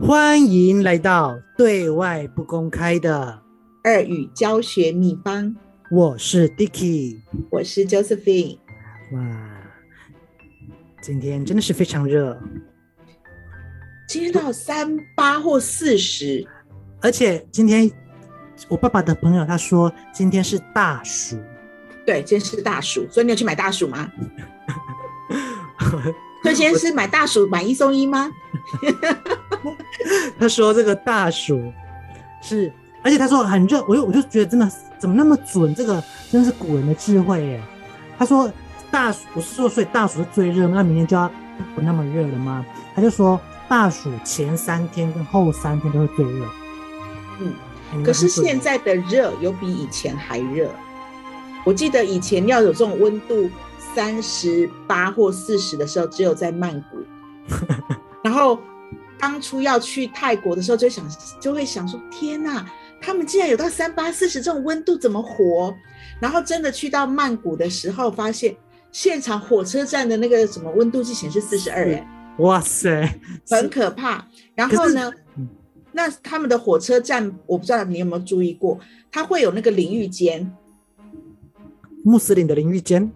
欢迎来到对外不公开的二语教学秘方。我是 Dicky， 我是 Josephine。 哇，今天真的是非常热，今天到38或40，而且今天我爸爸的朋友他说今天是大暑。对，今天是大暑，所以你有去买大暑吗？所以今天是买大暑买1送1吗？他说这个大暑是，而且他说很热，我就觉得真的怎么那么准，这个真的是古人的智慧耶。他说大暑，我是说所以大暑是最热，那明天就要不那么热了吗？他就说大暑前3天跟后3天都是最热。嗯，可是现在的热有比以前还热。我记得以前要有这种温度38或40的时候，只有在曼谷。然后当初要去泰国的时候，就会想说，天哪，他们竟然有到38、40这种温度，怎么活？然后真的去到曼谷的时候，发现现场火车站的那个什么温度计显示42，哎，哇塞，很可怕。然后呢，那他们的火车站，我不知道你有没有注意过，它会有那个淋浴间，穆斯林的淋浴间。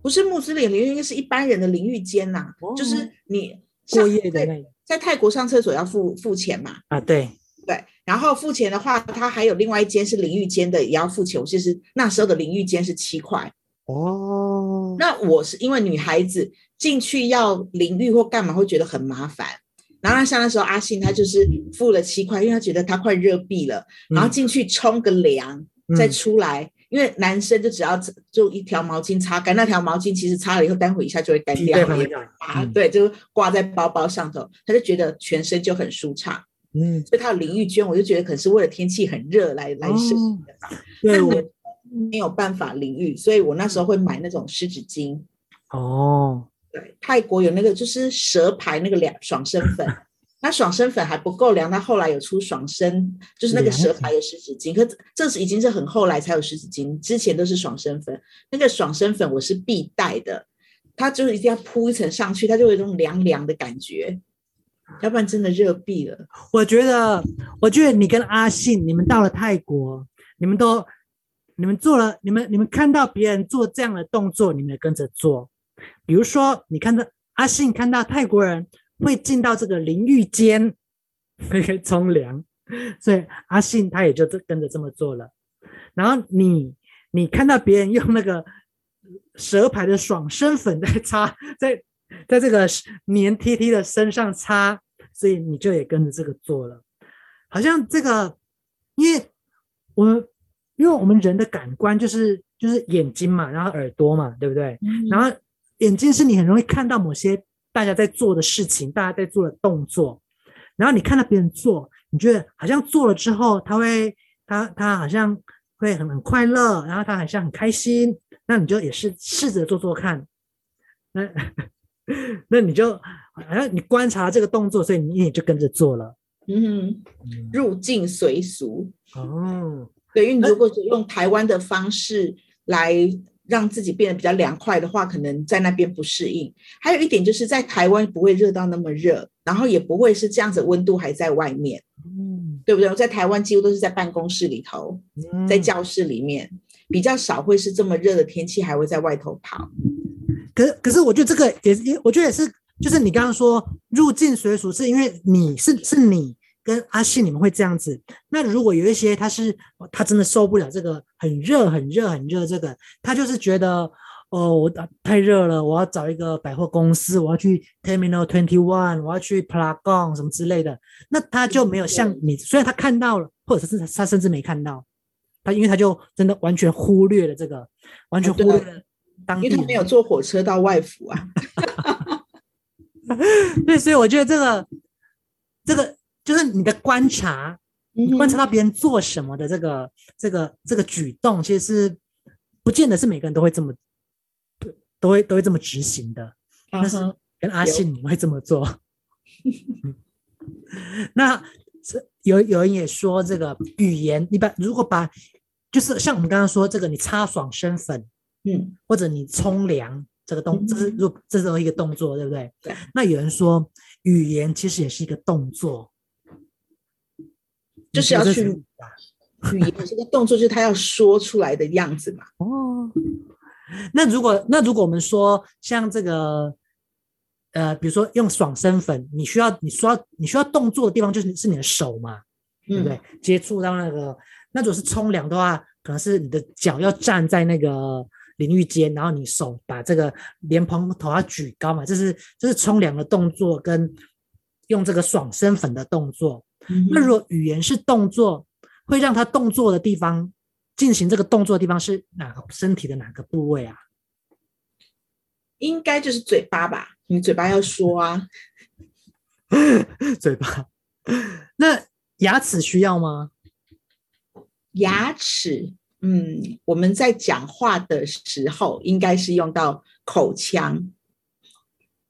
不是穆斯林淋浴间，是一般人的淋浴间呐、啊哦，就是你过夜的那。在泰国上厕所要付钱嘛？啊，对对。然后付钱的话，它还有另外一间是淋浴间的，也要付钱。就是那时候的淋浴间是7块。哦。那我是因为女孩子进去要淋浴或干嘛会觉得很麻烦，然后像那时候阿信他就是付了7块，因为他觉得他快热毙了，然后进去冲个凉、再出来。因为男生就只要就一条毛巾擦干，那条毛巾其实擦了以后，待会一下就会干掉，对，就挂在包包上头，他就觉得全身就很舒畅。嗯，所以他的淋浴间，我就觉得可能是为了天气很热来设计的吧。对，我没有办法淋浴，所以我那时候会买那种湿纸巾。哦，对，泰国有那个就是蛇牌那个爽身粉。那爽身粉还不够凉，它后来有出爽身，就是那个蛇牌的湿纸巾，可这是已经是很后来才有湿纸巾，之前都是爽身粉。那个爽身粉我是必带的，它就是一定要铺一层上去，它就有一种凉凉的感觉，要不然真的热毙了。我觉得你跟阿信，你们到了泰国，你们做了，你们看到别人做这样的动作，你们也跟着做。比如说，你看到阿信看到泰国人会进到这个淋浴间可以冲凉，所以阿信他也就跟着这么做了。然后你看到别人用那个蛇牌的爽身粉在擦，在这个黏贴贴的身上擦，所以你就也跟着这个做了。好像这个，因为我们人的感官就是眼睛嘛，然后耳朵嘛，对不对？然后眼睛是你很容易看到某些大家在做的事情，大家在做的动作，然后你看到别人做，你觉得好像做了之后他好像会很快乐，然后他好像很开心，那你就也是试着做做看。那你就好像你观察这个动作，所以你也就跟着做了。嗯，入境随俗。哦，对，因为如果用台湾的方式来让自己变得比较凉快的话，可能在那边不适应。还有一点就是在台湾不会热到那么热，然后也不会是这样子温度还在外面，对不对？在台湾几乎都是在办公室里头，在教室里面比较少会是这么热的天气还会在外头跑。可是我觉得这个也是就是你刚刚说入境随俗，是因为你是你跟阿信你们会这样子。那如果有一些他真的受不了这个很热很热很热，这个他就是觉得我太热了，我要找一个百货公司，我要去 Terminal 21， 我要去 Plaza Gong 什么之类的。那他就没有像你，虽然他看到了，或者是他甚至没看到，他因为他就真的完全忽略了这个，完全忽略了当地，因为他没有坐火车到外府啊。对，所以我觉得这个就是你的观察，你观察到别人做什么的这个举动，其实是不见得是每个人都会这么执行的。但是跟阿信你会这么做。那有人也说这个语言，如果就是像我们刚刚说这个，你擦爽身粉，或者你冲凉这个动作，这是一个动作，对不对？对。那有人说语言其实也是一个动作。就是要去语言这个动作，就是他要说出来的样子嘛。哦，那如果我们说像这个比如说用爽身粉，你需要动作的地方就是你的手嘛，对不对？接触到那个，那如果是冲凉的话，可能是你的脚要站在那个淋浴间，然后你手把这个莲蓬头要举高嘛，这是冲凉的动作跟用这个爽身粉的动作。那如果语言是动作，会让他动作的地方进行这个动作的地方是哪个身体的哪个部位啊？应该就是嘴巴吧，你嘴巴要说啊。嘴巴。那牙齿需要吗？牙齿，我们在讲话的时候应该是用到口腔，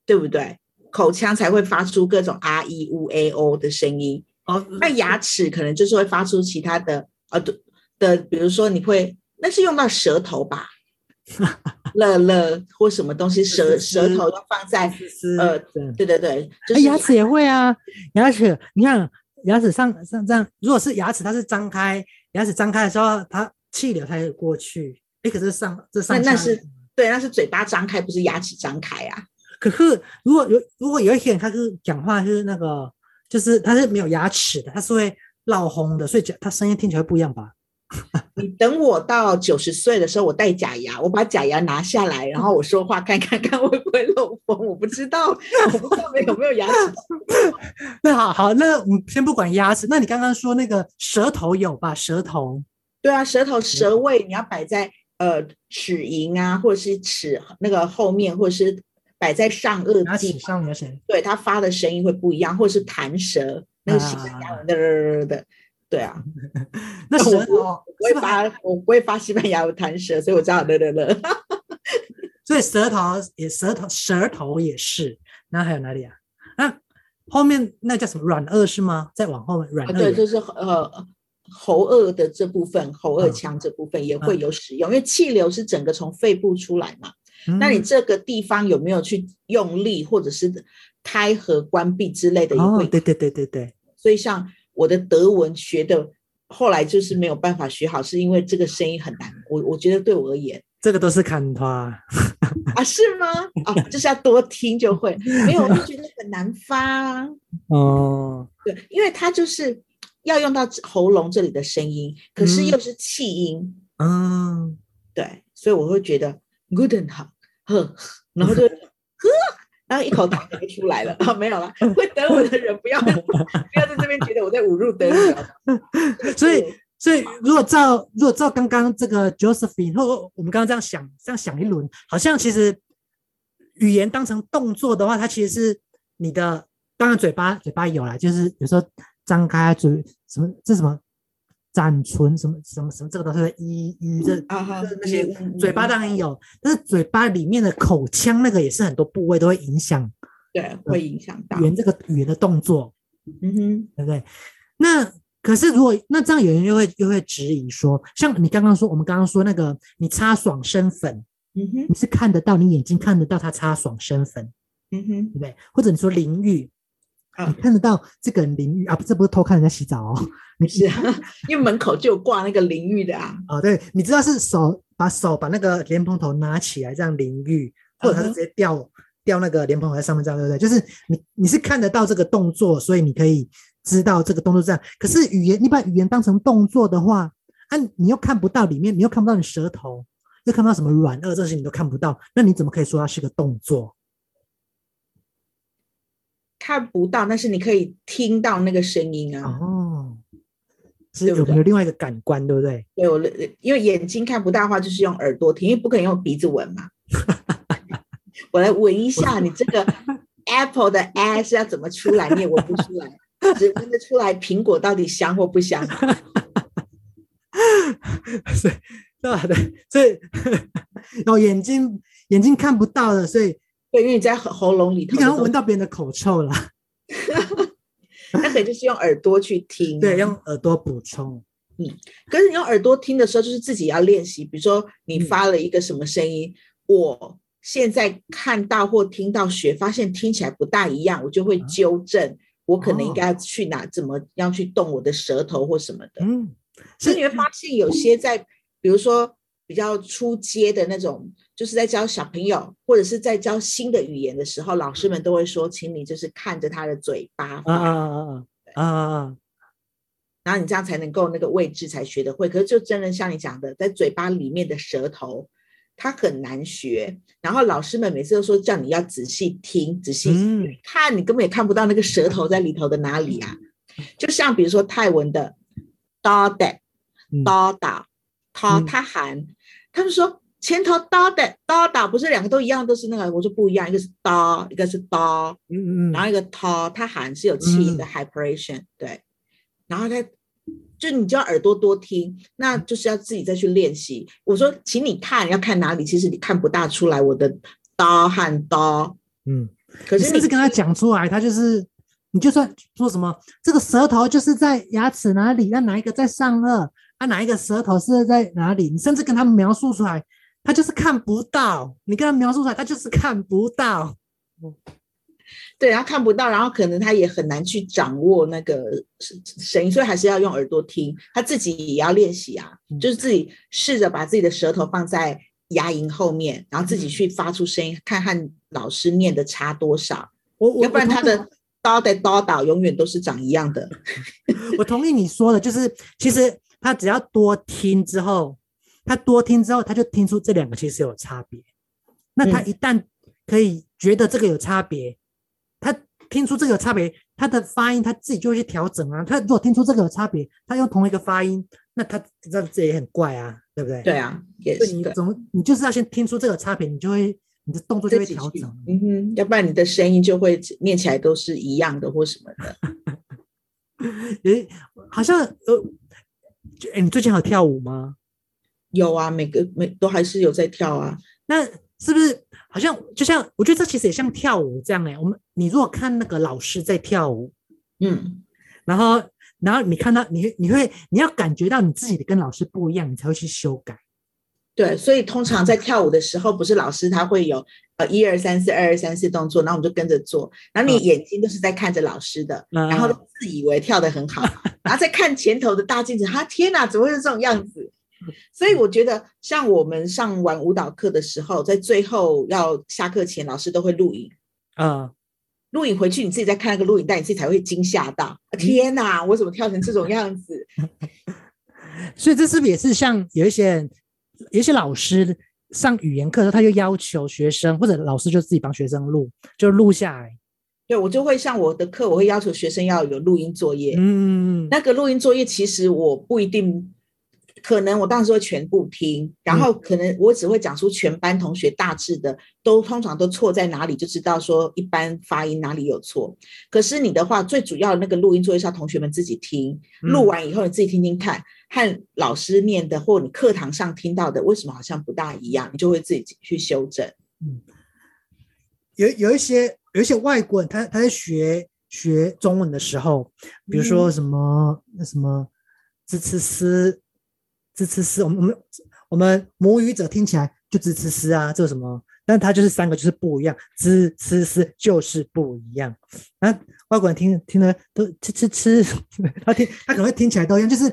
对不对？口腔才会发出各种 R E U A O 的声音。哦，那牙齿可能就是会发出其他的比如说你会，那是用到舌头吧，乐乐或什么东西，舌头要放在对对对，就是牙齿也会啊。牙齿你看，牙齿上这样，如果是牙齿它是张开，牙齿张开的时候它气流才过去。可是上那是对，那是嘴巴张开，不是牙齿张开啊。可是如果有一些人他是讲话是那个，就是他是没有牙齿的，他是会闹轰的，所以他声音听起来不一样吧。你等我到90岁的时候，我戴假牙，我把假牙拿下来，然后我说话看会不会漏风，我不知道有没有牙齿。那好，那我们先不管牙齿。那你刚刚说那个舌头有吧？舌头。对啊，舌头舌位你要摆在齿龈啊，或者是齿那个后面，或者是摆在上颚牙齿上的声音，对，它发的声音会不一样，或者是弹舌那个西班牙文的。对啊，那舌头我不会发西班牙文弹舌，所以我知道乐。所以舌头也是。那还有哪里啊？那后面那叫什么软腭是吗？再往后软腭，对，就是喉腭的这部分，喉腭腔这部分也会有使用，因为气流是整个从肺部出来嘛。那你这个地方有没有去用力，或者是开合关闭之类的也会？对。所以像我的德文学的后来就是没有办法学好，是因为这个声音很难。我觉得对我而言，这个都是砍头啊。是吗？就是要多听就会。没有，我就觉得很难发。哦，对，因为它就是要用到喉咙这里的声音，可是又是气音。对，所以我会觉得 good and hot， 然后就呵。然后一口痰就出来了。没有了，会德文的人不要在这边觉得我在侮辱德文。所以如果照刚刚这个 Josephine 或我们刚刚这样想一轮，好像其实语言当成动作的话，它其实是你的，当然嘴巴有啦，就是有时候张开嘴什么，这什么展唇什么这个都是那些嘴巴当然有，但是嘴巴里面的口腔那个也是很多部位都会影响，对，会影响到这个语言的动作，对不对？那可是如果那这样，有人又会质疑说，像你刚刚说，我们刚刚说那个你擦爽身粉，你是看得到，你眼睛看得到他擦爽身粉，对不对？或者你说淋浴。你看得到这个淋浴啊？这不是偷看人家洗澡哦，是啊，因为门口就有挂那个淋浴的啊。对，你知道是手把那个莲蓬头拿起来这样淋浴，或者他是直接掉那个莲蓬头在上面这样，对不对？就是你是看得到这个动作，所以你可以知道这个动作这样。可是语言，你把语言当成动作的话，你又看不到里面，你又看不到你舌头，又看不到什么软腭，这些你都看不到，那你怎么可以说它是个动作？看不到，但是你可以听到那个声音啊。是有没有另外一个感官，对不对？对，我因为眼睛看不到的话，就是用耳朵听，因为不可能用鼻子闻嘛。我来闻一下，你这个 Apple 的 A 是要怎么出来，你也闻不出来，只闻得出来苹果到底香或不香。所以眼睛看不到的，所以。对，因为你在喉咙里头，你可能闻到别人的口臭了。那可以就是用耳朵去听，对，用耳朵补充。可是你用耳朵听的时候，就是自己要练习。比如说你发了一个什么声音，我现在看到或听到学，发现听起来不大一样，我就会纠正，我可能应该去哪、怎么样去动我的舌头或什么的。所以你会发现有些在比如说比较初阶的那种，就是在教小朋友或者是在教新的语言的时候，老师们都会说请你就是看着他的嘴巴然后你这样才能够那个位置才学得会。可是就真的像你讲的，在嘴巴里面的舌头他很难学，然后老师们每次都说叫你要仔细听仔细看，你根本也看不到那个舌头在里头的哪里啊。就像比如说泰文的刀的刀打他喊，他们说前头刀的刀打不是两个都一样，都是那个，我说不一样，一个是刀一个是刀，然后一个他喊是有气音的 hyperation， 对，然后他就你就要耳朵多听，那就是要自己再去练习。我说请你看要看哪里，其实你看不大出来我的刀和刀，可是你是跟他讲出来，他就是你就算说什么这个舌头就是在牙齿哪里，那哪一个在上颚啊，哪一个舌头是在哪里，你甚至跟他描述出来他就是看不到，你跟他描述出来他就是看不到，对，他看不到，然后可能他也很难去掌握那个声音，所以还是要用耳朵听，他自己也要练习啊，就是自己试着把自己的舌头放在牙龈后面，然后自己去发出声音，看看老师念的差多少，要不然他的叨的叨叨永远都是长一样的。我同意你说的，就是其实他只要多听之后，他就听出这两个其实有差别，那他一旦可以觉得这个有差别，他听出这个有差别，他的发音他自己就会去调整啊。他如果听出这个有差别，他用同一个发音，那他这也很怪啊，对不对？对啊，也是。你就是要先听出这个差别，你的动作就会调整，要不然你的声音就会念起来都是一样的或什么的。好像你最近有跳舞吗？有啊，每都还是有在跳啊。那是不是好像就像我觉得这其实也像跳舞这样你如果看那个老师在跳舞，然后你看到你要感觉到你自己的跟老师不一样，你才会去修改。对，所以通常在跳舞的时候，不是老师他会有一二三四二二三四动作，然后我们就跟着做，然后你眼睛都是在看着老师的，然后自以为跳得很好，然后再看前头的大镜子，天哪，怎么会是这种样子？所以我觉得像我们上完舞蹈课的时候，在最后要下课前老师都会录影，录影回去你自己再看那个录影带，你自己才会惊吓到，天哪，我怎么跳成这种样子？所以这是不是也是像有一些老师上语言课的时候，他就要求学生，或者老师就自己帮学生录，就录下来。对，我就会像我的课我会要求学生要有录音作业，那个录音作业其实我不一定，可能我当时会全部听，然后可能我只会讲出全班同学大致的都通常都错在哪里，就知道说一般发音哪里有错。可是你的话最主要的那个录音作业是要同学们自己听，录完以后你自己听听看，和老师念的或你课堂上听到的为什么好像不大一样，你就会自己去修正。有一些外国人他在学中文的时候，比如说什么支持诗，我们母语者听起来就支持诗啊，这什么？但它就是三个就是不一样，支持诗就是不一样。那外国人听了都吃，他可能会听起来都一样，就是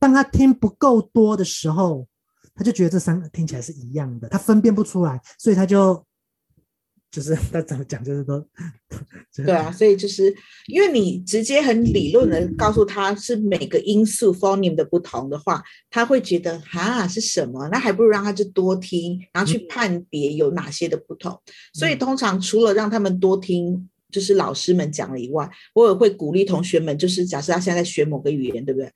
当他听不够多的时候，他就觉得这三个听起来是一样的，他分辨不出来，所以他就是他怎么讲就是都对啊。所以就是因为你直接很理论的告诉他是每个音素 phoneme 的不同的话，他会觉得是什么，那还不如让他就多听，然后去判别有哪些的不同。所以通常除了让他们多听就是老师们讲了以外，我也会鼓励同学们，就是假设他现在在学某个语言，对不对，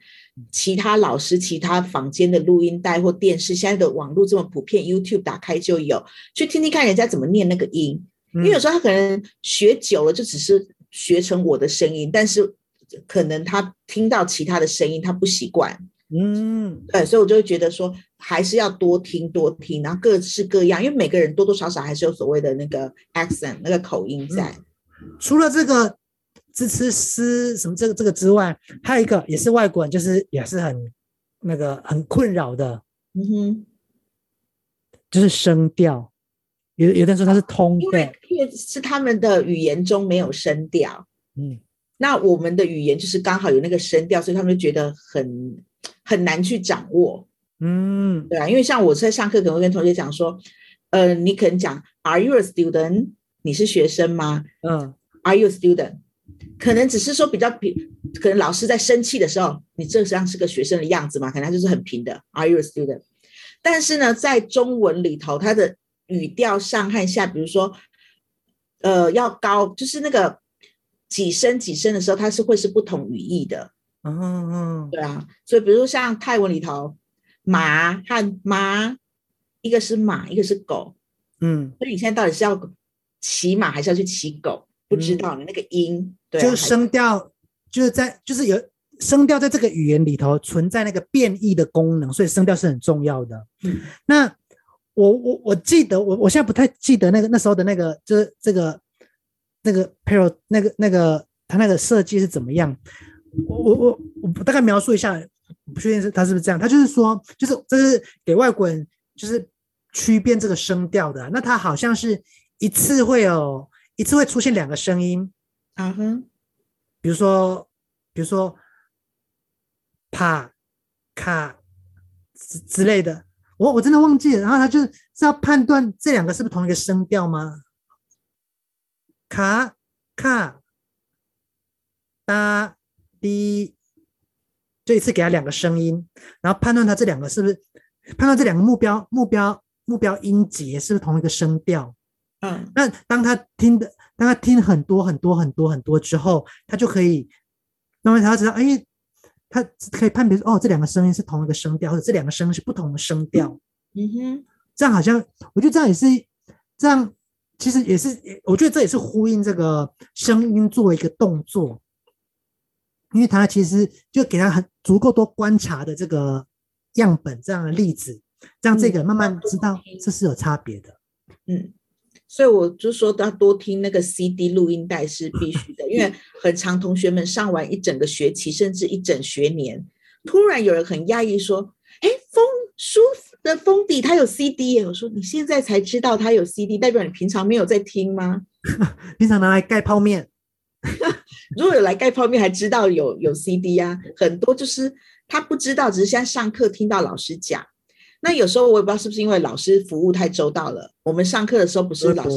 其他老师其他坊间的录音带或电视，现在的网络这么普遍， YouTube 打开就有，去听听看人家怎么念那个音。因为有时候他可能学久了就只是学成我的声音，但是可能他听到其他的声音他不习惯，对，所以我就会觉得说还是要多听，然后各式各样，因为每个人多多少少还是有所谓的那个 accent 那个口音在。除了这个支持诗什么这个之外，还有一个也是外国人就是也是很那个很困扰的，就是声调，有的人说它是通调，因为是他们的语言中没有声调，那我们的语言就是刚好有那个声调，所以他们就觉得很难去掌握。嗯，对啊，因为像我在上课可能会跟同学讲说，你可能讲 Are you a student？ 你是学生吗？嗯 ，Are you a student？ 可能只是说比较平，可能老师在生气的时候，你这像是个学生的样子嘛，可能他就是很平的 Are you a student？ 但是呢，在中文里头，他的语调上和下，比如说，要高，就是那个几声几声的时候，它是会是不同语义的。嗯，对啊，所以比如说像泰文里头。马和妈，一个是马，一个是狗。嗯，所以你现在到底是要骑马还是要去骑狗？不知道你那个音，对啊，就是声调，就是有声调在这个语言里头存在那个变异的功能，所以声调是很重要的。嗯，那我记得我现在不太记得那时候的那个就是这个那个 parrot 那个它那个设计是怎么样？我大概描述一下。不确定是他是不是这样，他就是说，这是给外国人就是区辨这个声调的、啊。那他好像是一次会出现两个声音，嗯哼，比如说啪咔之类的，我真的忘记了。然后他就是要判断这两个是不是同一个声调吗？咔咔哒滴。就一次给他两个声音，然后判断他这两个是不是判断这两个目标音节是不是同一个声调。嗯，那当他听很多很多很多很多之后，他就可以慢慢他知道，哎，他可以判别哦，这两个声音是同一个声调，或者这两个声音是不同的声调。嗯哼，这样好像我觉得这样也是这样，其实也是我觉得这也是呼应这个声音作为一个动作。因为他其实就给他很足够多观察的这个样本，这样的例子，让这个慢慢知道这是有差别的。嗯，所以我就说要多听那个 CD 录音带是必须的，因为很常同学们上完一整个学期，甚至一整学年，突然有人很讶异说：“哎，书的封底它有 CD 耶！”我说：“你现在才知道它有 CD， 代表你平常没有在听吗？平常拿来盖泡面。”如果有来盖泡面还知道有 CD 啊，很多就是他不知道，只是现在上课听到老师讲。那有时候我也不知道是不是因为老师服务太周到了，我们上课的时候不是老师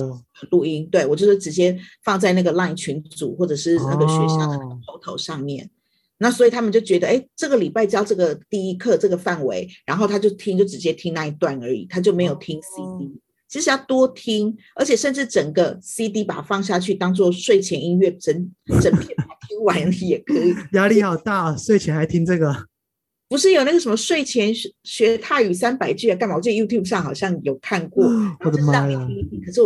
录音，对，我就是直接放在那个 LINE 群组或者是那个学校的头头上面。那所以他们就觉得，哎，这个礼拜教这个第一课这个范围，然后他就听，就直接听那一段而已，他就没有听 CD。其实要多听，而且甚至整个 CD 把它放下去当做睡前音乐，整片听完也可以。压力好大，睡前还听这个？不是有那个什么睡前学泰语300句啊？干嘛？我记得 YouTube 上好像有看过。我的妈呀！可是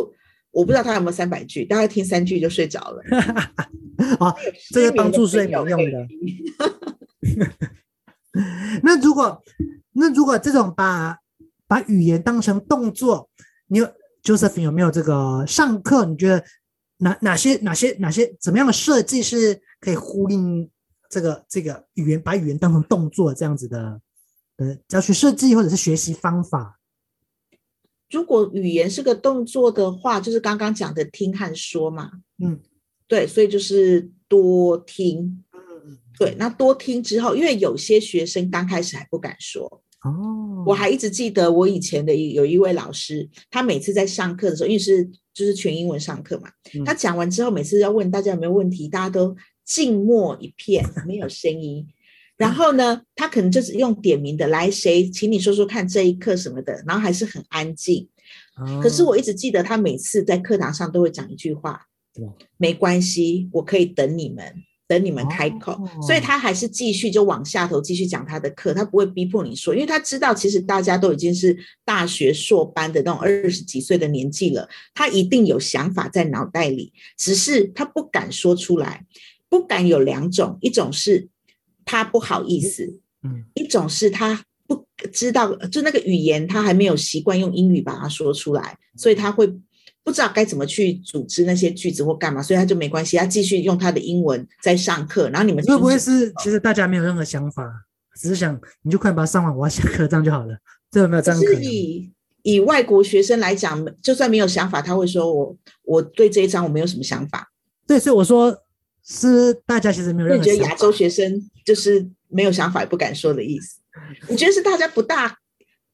我不知道他有没有300句，大概听3句就睡着了。啊，这个帮助睡眠用的。那如果这种把语言当成动作。你 Josephine 有没有这个上课？你觉得哪些怎么样的设计是可以呼应这个语言，把语言当成动作这样子的教学设计或者是学习方法？如果语言是个动作的话，就是刚刚讲的听和说嘛。嗯，对，所以就是多听。嗯，对，那多听之后，因为有些学生刚开始还不敢说。哦，我还一直记得我以前的有一位老师，他每次在上课的时候，因为就是全英文上课嘛，他讲完之后每次要问大家有没有问题，大家都静默一片，没有声音。然后呢，他可能就是用点名的，来谁，请你说说看这一课什么的，然后还是很安静。可是我一直记得他每次在课堂上都会讲一句话，没关系，我可以等你们开口。所以他还是继续就往下头继续讲他的课，他不会逼迫你说，因为他知道其实大家都已经是大学硕班的那种20几岁的年纪了，他一定有想法在脑袋里，只是他不敢说出来。不敢有两种，一种是他不好意思，一种是他不知道，就那个语言他还没有习惯用英语把它说出来，所以他会不知道该怎么去组织那些句子或干嘛，所以他就没关系，他继续用他的英文在上课。然后你们会不会是其实大家没有任何想法，只是想你就快把它上完，我要下课，这样就好了？这有没有这样可能？是以外国学生来讲，就算没有想法，他会说我对这一章我没有什么想法。对，所以我说是大家其实没有任何想法。你觉得亚洲学生就是没有想法也不敢说的意思？你觉得是大家不大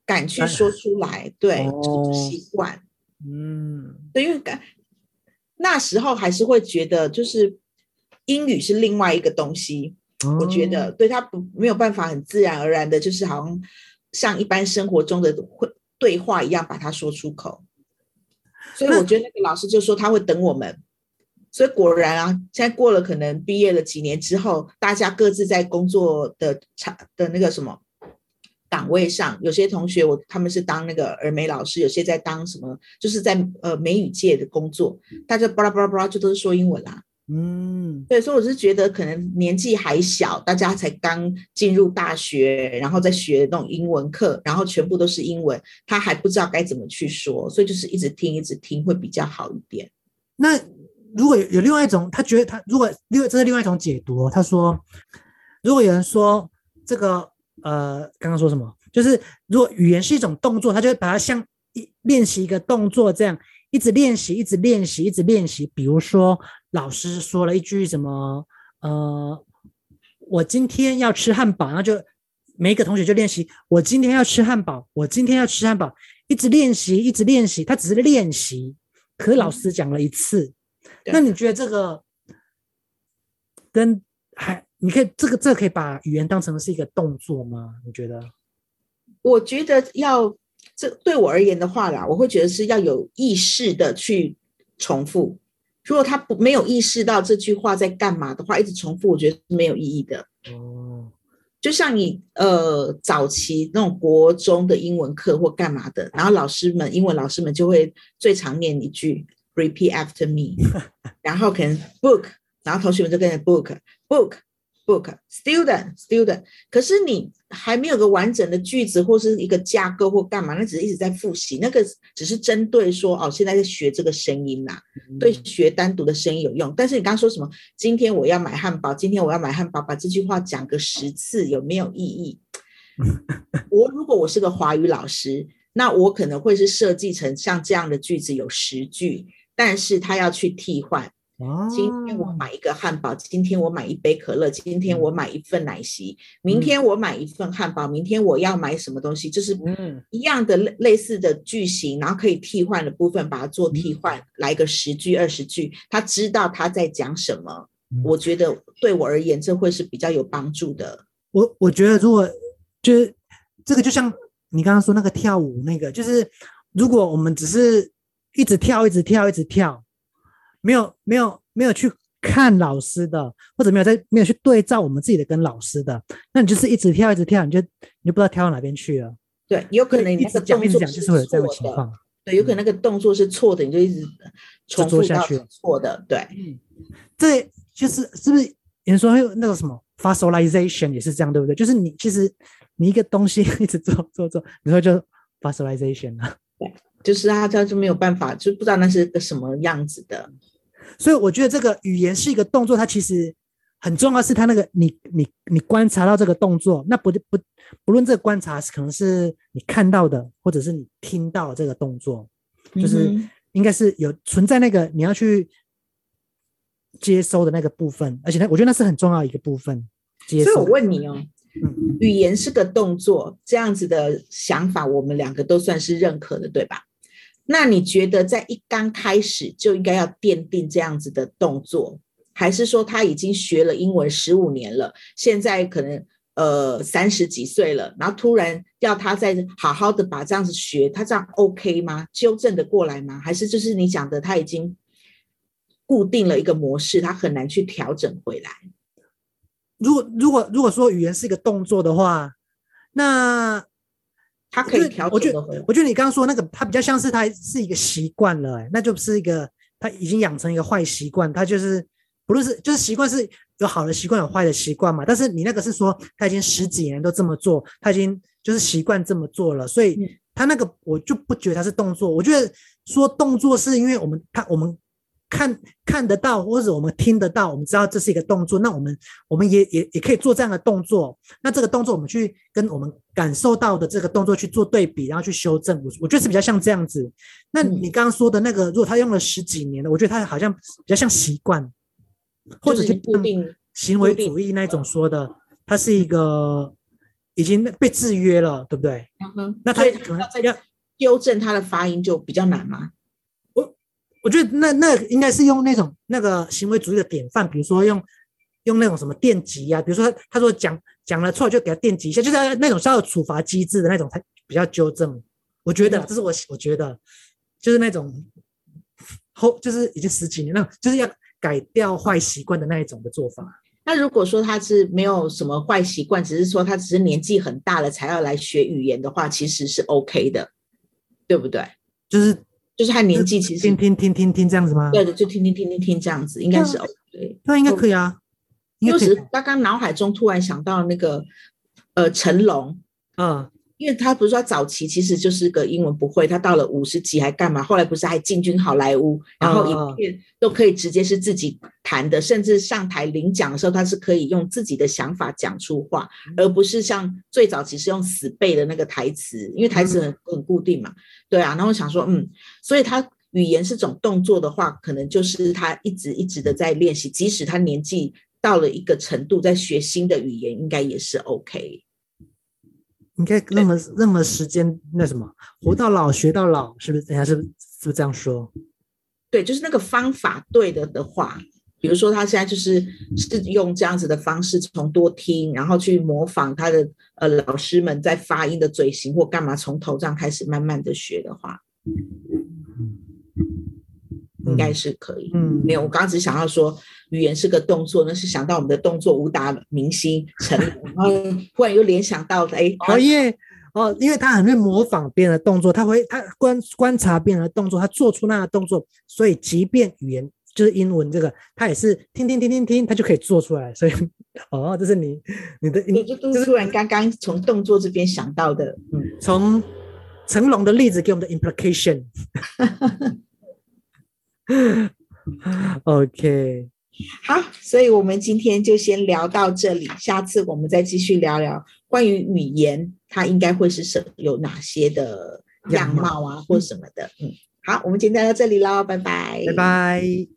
敢去说出来，对，哦，习惯，嗯，对，因为那时候还是会觉得就是英语是另外一个东西，哦，我觉得对他没有办法很自然而然的，就是好像像一般生活中的对话一样把它说出口。所以我觉得那个老师就说他会等我们，所以果然啊，现在过了可能毕业了几年之后，大家各自在工作 的那个什么岗位上，有些同学他们是当那个儿美老师，有些在当什么就是在美语界的工作，大家巴拉巴拉巴拉就都是说英文啦，嗯，对，所以我是觉得可能年纪还小，大家才刚进入大学，然后在学那种英文课，然后全部都是英文，他还不知道该怎么去说，所以就是一直听一直听会比较好一点。那如果有另外一种，他觉得他如果这是另外一种解读，他说如果有人说这个刚刚说什么，就是如果语言是一种动作，他就会把它像练习一个动作这样一直练习一直练习一直练习。比如说老师说了一句什么我今天要吃汉堡，然后就每一个同学就练习我今天要吃汉堡，我今天要吃汉堡，一直练习一直练习，他只是练习，可是老师讲了一次。那你觉得这个跟你可以这个可以把语言当成是一个动作吗？你觉得？我觉得要这对我而言的话啦，我会觉得是要有意识的去重复。如果他没有意识到这句话在干嘛的话，一直重复，我觉得是没有意义的。哦，就像你早期那种国中的英文课或干嘛的，然后英文老师们就会最常念一句 "Repeat after me"， 然后可能 "book"， 然后同学们就跟着 "book book"。book student student， 可是你还没有个完整的句子或是一个架构或干嘛，那只是一直在复习，那个只是针对说哦，现在在学这个声音啦，对学单独的声音有用。但是你刚刚说什么今天我要买汉堡，今天我要买汉堡，把这句话讲个10次有没有意义？如果我是个华语老师，那我可能会是设计成像这样的句子有10句，但是他要去替换。今天我买一个汉堡，今天我买一杯可乐，今天我买一份奶昔，明天我买一份汉堡，明天我要买什么东西，就是一样的类似的句型，然后可以替换的部分把它做替换，来个10句20句，他知道他在讲什么。我觉得对我而言这会是比较有帮助的。我觉得如果就是这个就像你刚刚说那个跳舞那个，就是如果我们只是一直跳一直跳一直跳，没有去看老师的，或者没有去对照我们自己的跟老师的，那你就是一直跳一直跳，你就不知道跳到哪边去了。对，有可能你那个动作是错的，对，有可能那个动作是错的，你就一直重复到错的，对。这就是是不是你说那个什么 fossilization 也是这样，对不对？就是你其实你一个东西一直做，你说就 fossilization 了，对，就是他就没有办法，就不知道那是个什么样子的。所以我觉得这个语言是一个动作，它其实很重要是它那个你观察到这个动作，那不论这个观察可能是你看到的，或者是你听到这个动作，就是应该是有存在那个你要去接收的那个部分，而且我觉得那是很重要的一个部分。接收。所以我问你哦，语言是个动作，这样子的想法我们两个都算是认可的，对吧？那你觉得在一刚开始就应该要奠定这样子的动作，还是说他已经学了英文15年了，现在可能30几岁了，然后突然要他再好好的把这样子学，他这样 OK 吗？纠正的过来吗？还是就是你讲的他已经固定了一个模式，他很难去调整回来？如果说语言是一个动作的话，那他可以调整的回来。我觉得你刚刚说那个，他比较像是他是一个习惯了，那就不是一个他已经养成一个坏习惯，他就是不论是就是习惯是有好的习惯有坏的习惯嘛。但是你那个是说他已经10几年都这么做，他已经就是习惯这么做了，所以他那个我就不觉得他是动作。我觉得说动作是因为我们看得到，或者我们听得到，我们知道这是一个动作，那我们也可以做这样的动作。那这个动作我们去跟我们感受到的这个动作去做对比，然后去修正。我觉得是比较像这样子。那你刚刚说的那个，如果他用了10几年了，我觉得他好像比较像习惯。或者就固定行为主义那种说的，它是一个已经被制约了，对不对？嗯，那他可能要纠正他的发音就比较难嘛。我觉得那应该是用那种那个行为主义的典范，比如说用那种什么电击啊，比如说他说讲了错就给他电击一下，就是那种稍有处罚机制的那种才比较纠正。我觉得，这是我觉得，就是那种就是已经10几年了，就是要改掉坏习惯的那一种的做法。那如果说他是没有什么坏习惯，只是说他只是年纪很大了才要来学语言的话，其实是 OK 的，对不对？就是他年纪其实听这样子吗？对的，就听这样子，应该是 OK。那应该可以啊。因为刚刚脑海中突然想到那个成龙，嗯，因为他不是说早期其实就是个英文不会，他到了50几还干嘛？后来不是还进军好莱坞，然后影片都可以直接是自己谈的，甚至上台领奖的时候，他是可以用自己的想法讲出话，而不是像最早期是用死背的那个台词，因为台词很固定嘛。对啊，然后我想说，所以他语言是种动作的话，可能就是他一直一直的在练习，即使他年纪到了一个程度，在学新的语言应该也是 OK， 应该任何时间那什么活到老学到老，是不是？等下是不是这样说？对，就是那个方法对的话，比如说他现在就是用这样子的方式，从多听，然后去模仿他的老师们在发音的嘴型或干嘛，从头上开始慢慢的学的话，应该是可以。没有，我刚刚只想要说语言是个动作，那是想到我们的动作武打明星成龙，然后忽然又联想到因为他很会模仿别人的动作，他观察别人的动作，他做出那个动作，所以即便语言就是英文这个，他也是听他就可以做出来。所以这是你突然刚刚从动作这边想到的，从成龙的例子给我们的 implication。 OK， 好，所以我们今天就先聊到这里，下次我们再继续聊聊关于语言它应该会是有哪些的样貌啊或什么的。好，我们今天到这里咯，拜拜拜拜。